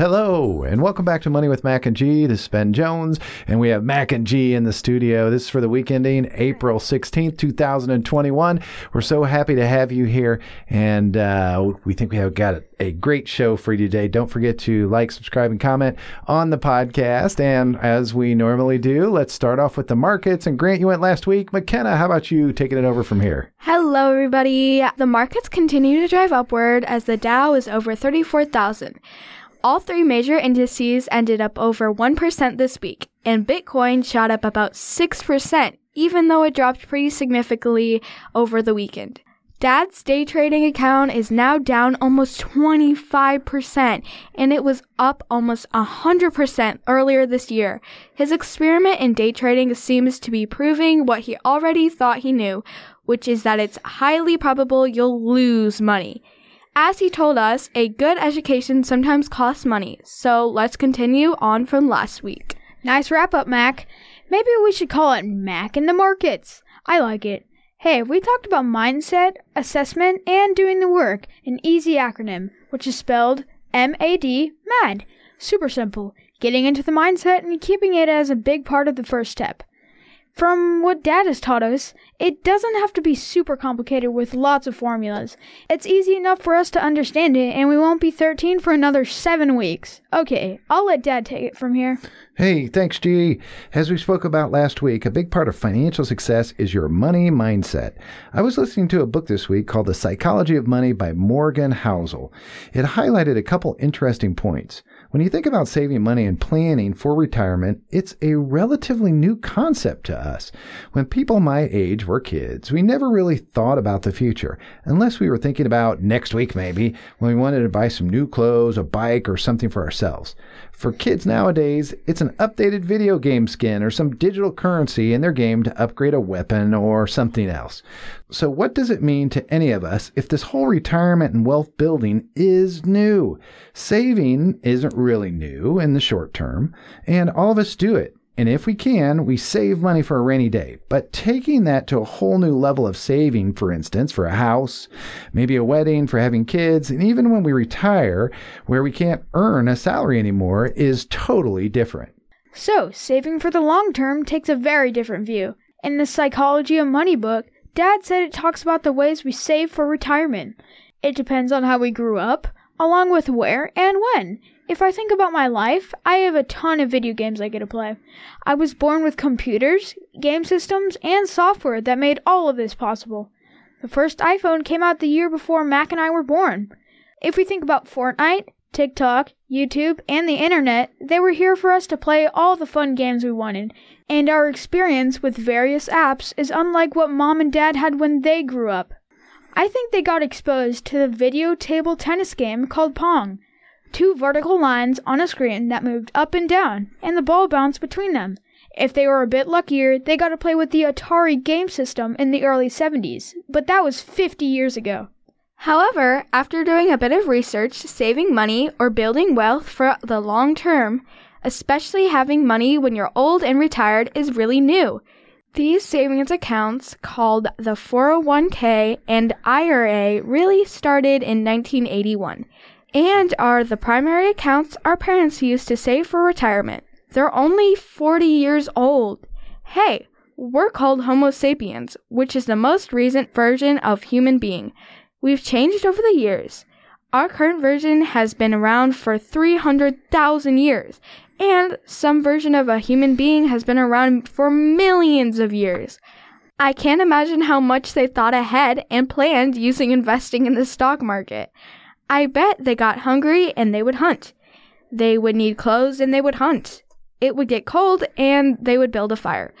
Hello, and welcome back to Money with Mac and G. This is Ben Jones, and we have Mac and G in the studio. This is for the week ending April 16th, 2021. We're so happy to have you here, and we think we have got a great show for you today. Don't forget to like, subscribe, and comment on the podcast. And as we normally do, let's start off with the markets. And Grant, you went last week. McKenna, how about you taking it over from here? Hello, everybody. The markets continue to drive upward as the Dow is over 34,000. All three major indices ended up over 1% this week, and Bitcoin shot up about 6%, even though it dropped pretty significantly over the weekend. Dad's day trading account is now down almost 25%, and it was up almost 100% earlier this year. His experiment in day trading seems to be proving what he already thought he knew, which is that it's highly probable you'll lose money. As he told us, a good education sometimes costs money, so let's continue on from last week. Nice wrap-up, Mac. Maybe we should call it Mac in the Markets. I like it. Hey, we talked about mindset, assessment, and doing the work, an easy acronym, which is spelled M-A-D, MAD. Super simple. Getting into the mindset and keeping it as a big part of the first step. From what Dad has taught us, it doesn't have to be super complicated with lots of formulas. It's easy enough for us to understand it, and we won't be 13 for another 7 weeks. Okay, I'll let Dad take it from here. Hey, thanks, G. As we spoke about last week, a big part of financial success is your money mindset. I was listening to a book this week called The Psychology of Money by Morgan Housel. It highlighted a couple interesting points. When you think about saving money and planning for retirement, it's a relatively new concept to us. When people my age were kids, we never really thought about the future, unless we were thinking about next week maybe, when we wanted to buy some new clothes, a bike, or something for ourselves. For kids nowadays, it's an updated video game skin or some digital currency in their game to upgrade a weapon or something else. So what does it mean to any of us if this whole retirement and wealth building is new? Saving isn't really new in the short term, and all of us do it. And if we can, we save money for a rainy day. But taking that to a whole new level of saving, for instance, for a house, maybe a wedding, for having kids, and even when we retire, where we can't earn a salary anymore, is totally different. So, saving for the long term takes a very different view. In the Psychology of Money book, Dad said it talks about the ways we save for retirement. It depends on how we grew up, along with where and when. If I think about my life, I have a ton of video games I get to play. I was born with computers, game systems, and software that made all of this possible. The first iPhone came out the year before Mac and I were born. If we think about Fortnite, TikTok, YouTube, and the internet, they were here for us to play all the fun games we wanted. And our experience with various apps is unlike what Mom and Dad had when they grew up. I think they got exposed to the video table tennis game called Pong. Two vertical lines on a screen that moved up and down, and the ball bounced between them. If they were a bit luckier, they got to play with the Atari game system in the early 70s, but that was 50 years ago. However, after doing a bit of research, saving money or building wealth for the long term, especially having money when you're old and retired, is really new. These savings accounts, called the 401k and IRA, really started in 1981 and are the primary accounts our parents used to save for retirement. They're only 40 years old. Hey, we're called Homo sapiens, which is the most recent version of human being. We've changed over the years. Our current version has been around for 300,000 years, and some version of a human being has been around for millions of years. I can't imagine how much they thought ahead and planned using investing in the stock market. I bet they got hungry and they would hunt. They would need clothes and they would hunt. It would get cold and they would build a fire.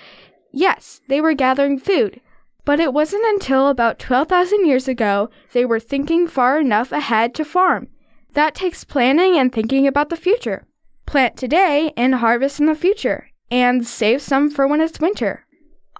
Yes, they were gathering food. But it wasn't until about 12,000 years ago they were thinking far enough ahead to farm. That takes planning and thinking about the future. Plant today and harvest in the future, and save some for when it's winter.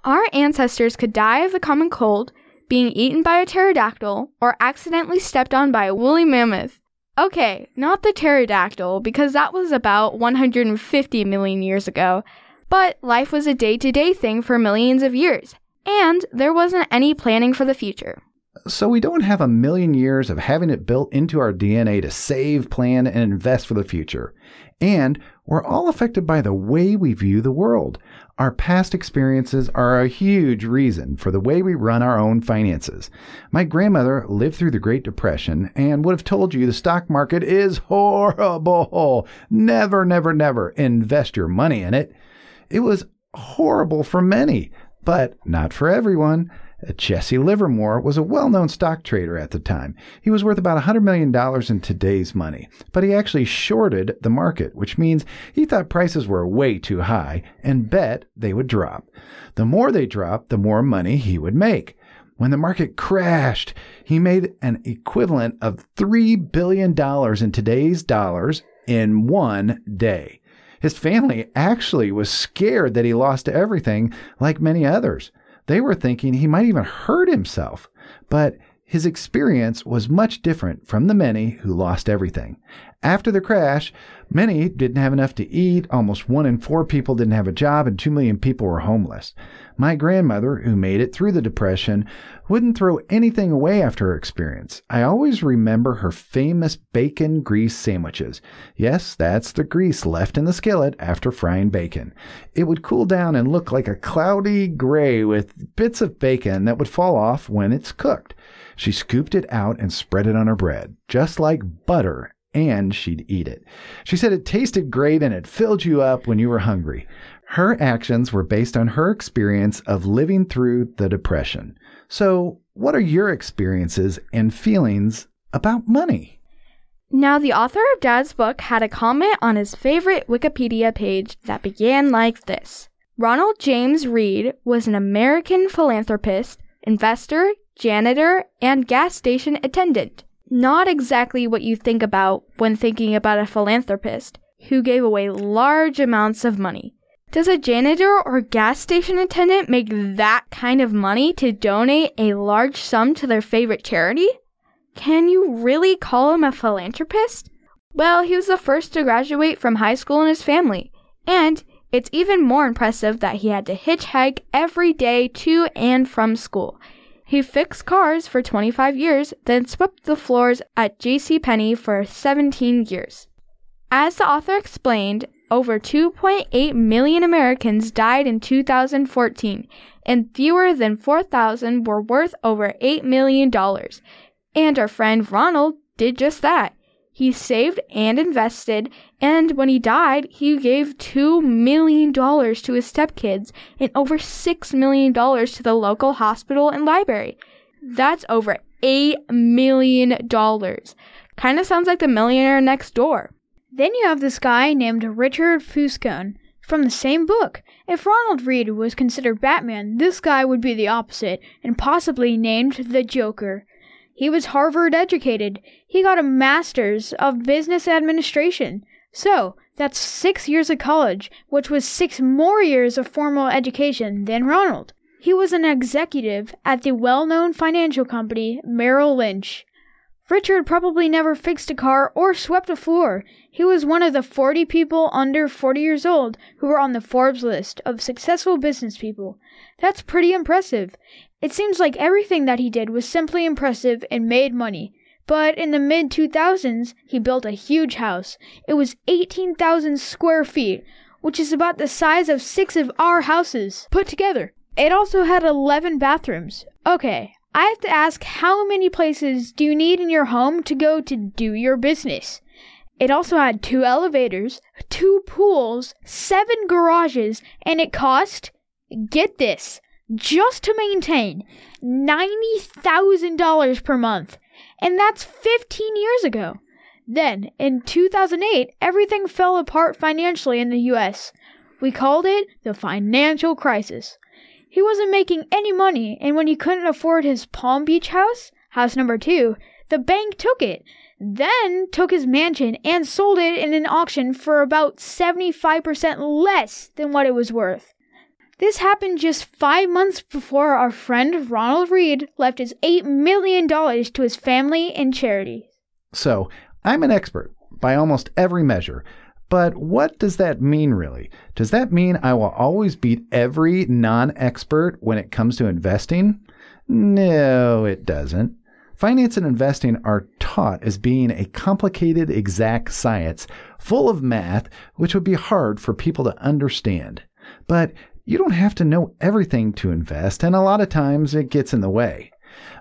Our ancestors could die of the common cold, being eaten by a pterodactyl, or accidentally stepped on by a woolly mammoth. Okay, not the pterodactyl, because that was about 150 million years ago, but life was a day-to-day thing for millions of years. And there wasn't any planning for the future. So we don't have a million years of having it built into our DNA to save, plan, and invest for the future. And we're all affected by the way we view the world. Our past experiences are a huge reason for the way we run our own finances. My grandmother lived through the Great Depression and would have told you the stock market is horrible. Never, never, never invest your money in it. It was horrible for many, but not for everyone. Jesse Livermore was a well-known stock trader at the time. He was worth about $100 million in today's money, but he actually shorted the market, which means he thought prices were way too high and bet they would drop. The more they dropped, the more money he would make. When the market crashed, he made an equivalent of $3 billion in today's dollars in one day. His family actually was scared that he lost everything, like many others. They were thinking he might even hurt himself, but his experience was much different from the many who lost everything. After the crash, many didn't have enough to eat, almost 1 in 4 people didn't have a job, and 2 million people were homeless. My grandmother, who made it through the Depression, wouldn't throw anything away after her experience. I always remember her famous bacon grease sandwiches. Yes, that's the grease left in the skillet after frying bacon. It would cool down and look like a cloudy gray with bits of bacon that would fall off when it's cooked. She scooped it out and spread it on her bread, just like butter, and she'd eat it. She said it tasted great and it filled you up when you were hungry. Her actions were based on her experience of living through the Depression. So, what are your experiences and feelings about money? Now, the author of Dad's book had a comment on his favorite Wikipedia page that began like this. Ronald James Reed was an American philanthropist, investor, janitor, and gas station attendant. Not exactly what you think about when thinking about a philanthropist who gave away large amounts of money. Does a janitor or gas station attendant make that kind of money to donate a large sum to their favorite charity? Can you really call him a philanthropist? Well, he was the first to graduate from high school in his family, and it's even more impressive that he had to hitchhike every day to and from school. He fixed cars for 25 years, then swept the floors at J.C. Penney for 17 years. As the author explained, over 2.8 million Americans died in 2014, and fewer than 4,000 were worth over $8 million. And our friend Ronald did just that. He saved and invested, and when he died, he gave $2 million to his stepkids and over $6 million to the local hospital and library. That's over $8 million. Kind of sounds like the millionaire next door. Then you have this guy named Richard Fuscone from the same book. If Ronald Reed was considered Batman, this guy would be the opposite and possibly named the Joker. He was Harvard educated. He got a master's of business administration. So that's 6 years of college, which was 6 more years of formal education than Ronald. He was an executive at the well-known financial company Merrill Lynch. Richard probably never fixed a car or swept a floor. He was one of the 40 people under 40 years old who were on the Forbes list of successful business people. That's pretty impressive. It seems like everything that he did was simply impressive and made money. But in the mid-2000s, he built a huge house. It was 18,000 square feet, which is about the size of 6 of our houses put together. It also had 11 bathrooms. Okay, I have to ask, how many places do you need in your home to go to do your business? It also had 2 elevators, 2 pools, 7 garages, and it cost, get this, just to maintain, $90,000 per month. And that's 15 years ago. Then, in 2008, everything fell apart financially in the U.S. We called it the financial crisis. He wasn't making any money, and when he couldn't afford his Palm Beach house, house number 2, the bank took it, then took his mansion and sold it in an auction for about 75% less than what it was worth. This happened just 5 months before our friend Ronald Reed left his $8 million to his family and charity. So, I'm an expert by almost every measure, but what does that mean really? Does that mean I will always beat every non-expert when it comes to investing? No, it doesn't. Finance and investing are taught as being a complicated, exact science full of math, which would be hard for people to understand. But you don't have to know everything to invest, and a lot of times it gets in the way.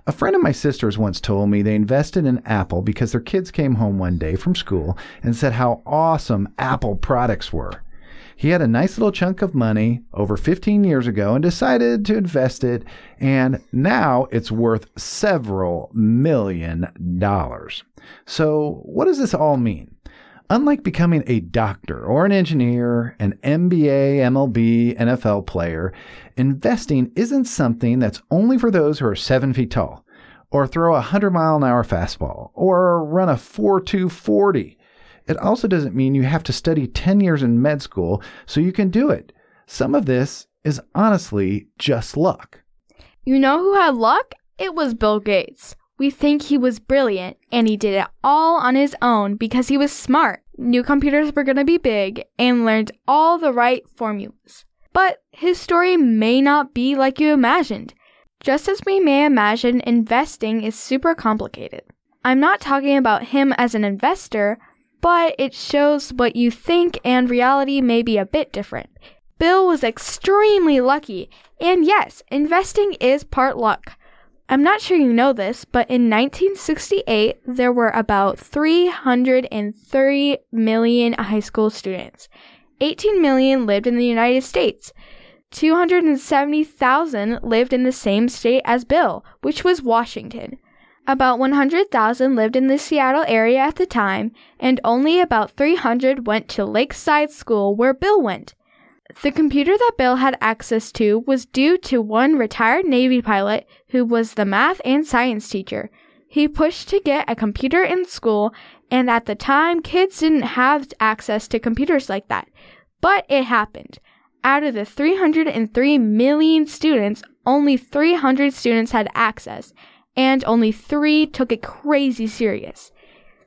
A friend of my sister's once told me they invested in Apple because their kids came home one day from school and said how awesome Apple products were. He had a nice little chunk of money over 15 years ago and decided to invest it, and now it's worth several $1,000,000. So what does this all mean? Unlike becoming a doctor or an engineer, an MBA, MLB, NFL player, investing isn't something that's only for those who are 7 feet tall, or throw a 100-mile-an-hour fastball, or run a 4.2 40. It also doesn't mean you have to study 10 years in med school so you can do it. Some of this is honestly just luck. You know who had luck? It was Bill Gates. We think he was brilliant, and he did it all on his own because he was smart, knew computers were going to be big, and learned all the right formulas. But his story may not be like you imagined. Just as we may imagine, investing is super complicated. I'm not talking about him as an investor, but it shows what you think and reality may be a bit different. Bill was extremely lucky, and yes, investing is part luck. I'm not sure you know this, but in 1968, there were about 330 million high school students. 18 million lived in the United States. 270,000 lived in the same state as Bill, which was Washington. About 100,000 lived in the Seattle area at the time, and only about 300 went to Lakeside School, where Bill went. The computer that Bill had access to was due to one retired Navy pilot who was the math and science teacher. He pushed to get a computer in school, and at the time, kids didn't have access to computers like that. But it happened. Out of the 303 million students, only 300 students had access, and only 3 took it crazy serious.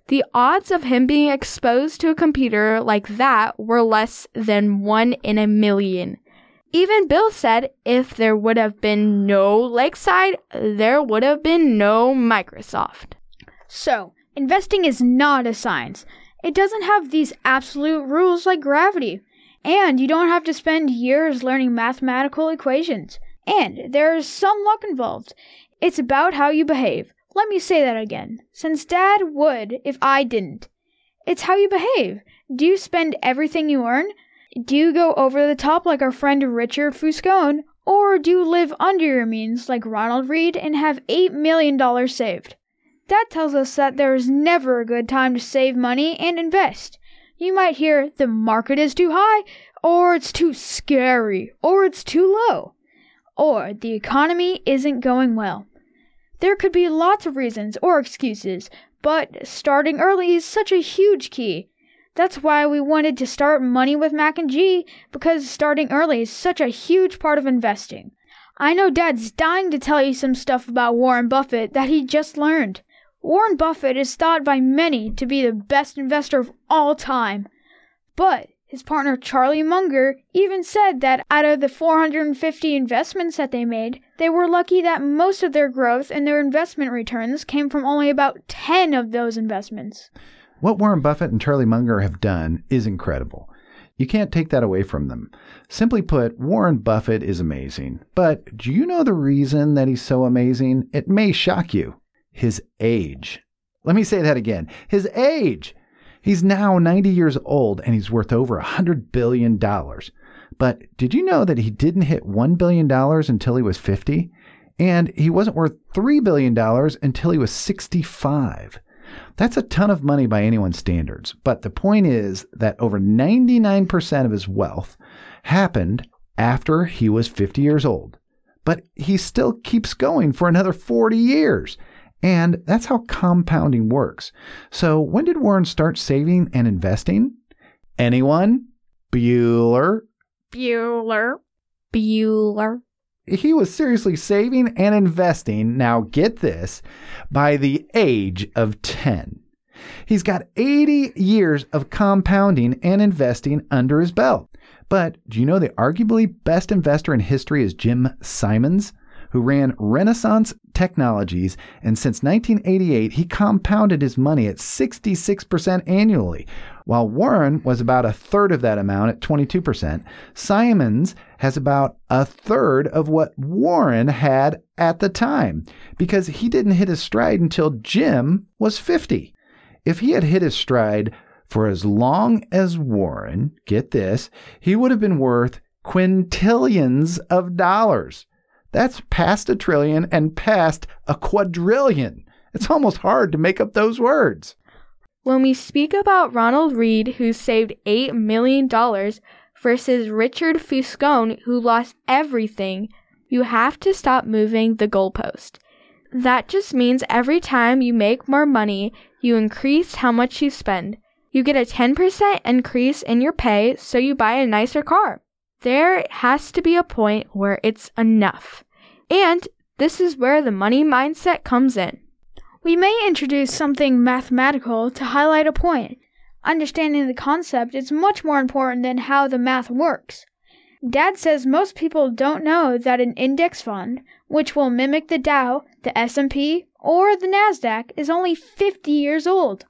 The odds of him being exposed to a computer like that were less than 1 in 1,000,000. Even Bill said if there would have been no Lakeside, there would have been no Microsoft. So, investing is not a science. It doesn't have these absolute rules like gravity. And you don't have to spend years learning mathematical equations. And there's some luck involved. It's about how you behave. Let me say that again, since Dad would if I didn't. It's how you behave. Do you spend everything you earn? Do you go over the top like our friend Richard Fuscone? Or do you live under your means like Ronald Reed and have $8 million saved? Dad tells us that there is never a good time to save money and invest. You might hear the market is too high, or it's too scary, or it's too low, or the economy isn't going well. There could be lots of reasons or excuses, but starting early is such a huge key. That's why we wanted to start Money with Mac and G, because starting early is such a huge part of investing. I know Dad's dying to tell you some stuff about Warren Buffett that he just learned. Warren Buffett is thought by many to be the best investor of all time, but his partner Charlie Munger even said that out of the 450 investments that they made, they were lucky that most of their growth and their investment returns came from only about 10 of those investments. What Warren Buffett and Charlie Munger have done is incredible. You can't take that away from them. Simply put, Warren Buffett is amazing. But do you know the reason that he's so amazing? It may shock you. His age. Let me say that again. His age. He's now 90 years old and he's worth over $100 billion. But did you know that he didn't hit $1 billion until he was 50? And he wasn't worth $3 billion until he was 65. That's a ton of money by anyone's standards. But the point is that over 99% of his wealth happened after he was 50 years old. But he still keeps going for another 40 years. And that's how compounding works. So when did Warren start saving and investing? Anyone? Bueller. He was seriously saving and investing, now get this, by the age of 10. He's got 80 years of compounding and investing under his belt. But do you know the arguably best investor in history is Jim Simons, who ran Renaissance Technologies, and since 1988, he compounded his money at 66% annually, while Warren was about a third of that amount at 22%. Simons has about a third of what Warren had at the time, because he didn't hit his stride until Jim was 50. If he had hit his stride for as long as Warren, get this, he would have been worth quintillions of dollars. That's past a trillion and past a quadrillion. It's almost hard to make up those words. When we speak about Ronald Reed, who saved $8 million, versus Richard Fuscone, who lost everything, you have to stop moving the goalpost. That just means every time you make more money, you increase how much you spend. You get a 10% increase in your pay, so you buy a nicer car. There has to be a point where it's enough. And this is where the money mindset comes in. We may introduce something mathematical to highlight a point. Understanding the concept is much more important than how the math works. Dad says most people don't know that an index fund, which will mimic the Dow, the S&P, or the NASDAQ, is only 50 years old.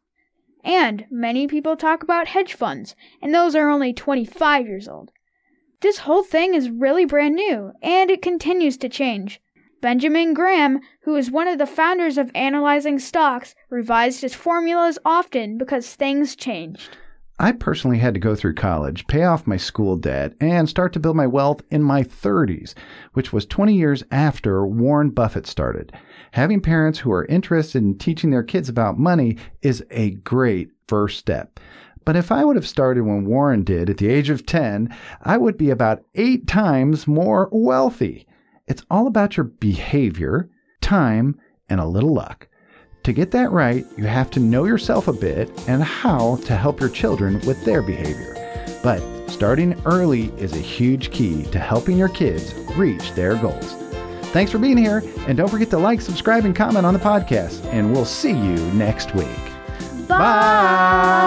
And many people talk about hedge funds, and those are only 25 years old. This whole thing is really brand new, and it continues to change. Benjamin Graham, who is one of the founders of analyzing stocks, revised his formulas often because things changed. I personally had to go through college, pay off my school debt, and start to build my wealth in my 30s, which was 20 years after Warren Buffett started. Having parents who are interested in teaching their kids about money is a great first step. But if I would have started when Warren did at the age of 10, I would be about 8 times more wealthy. It's all about your behavior, time, and a little luck. To get that right, you have to know yourself a bit and how to help your children with their behavior. But starting early is a huge key to helping your kids reach their goals. Thanks for being here, and don't forget to like, subscribe, and comment on the podcast, and we'll see you next week. Bye! Bye.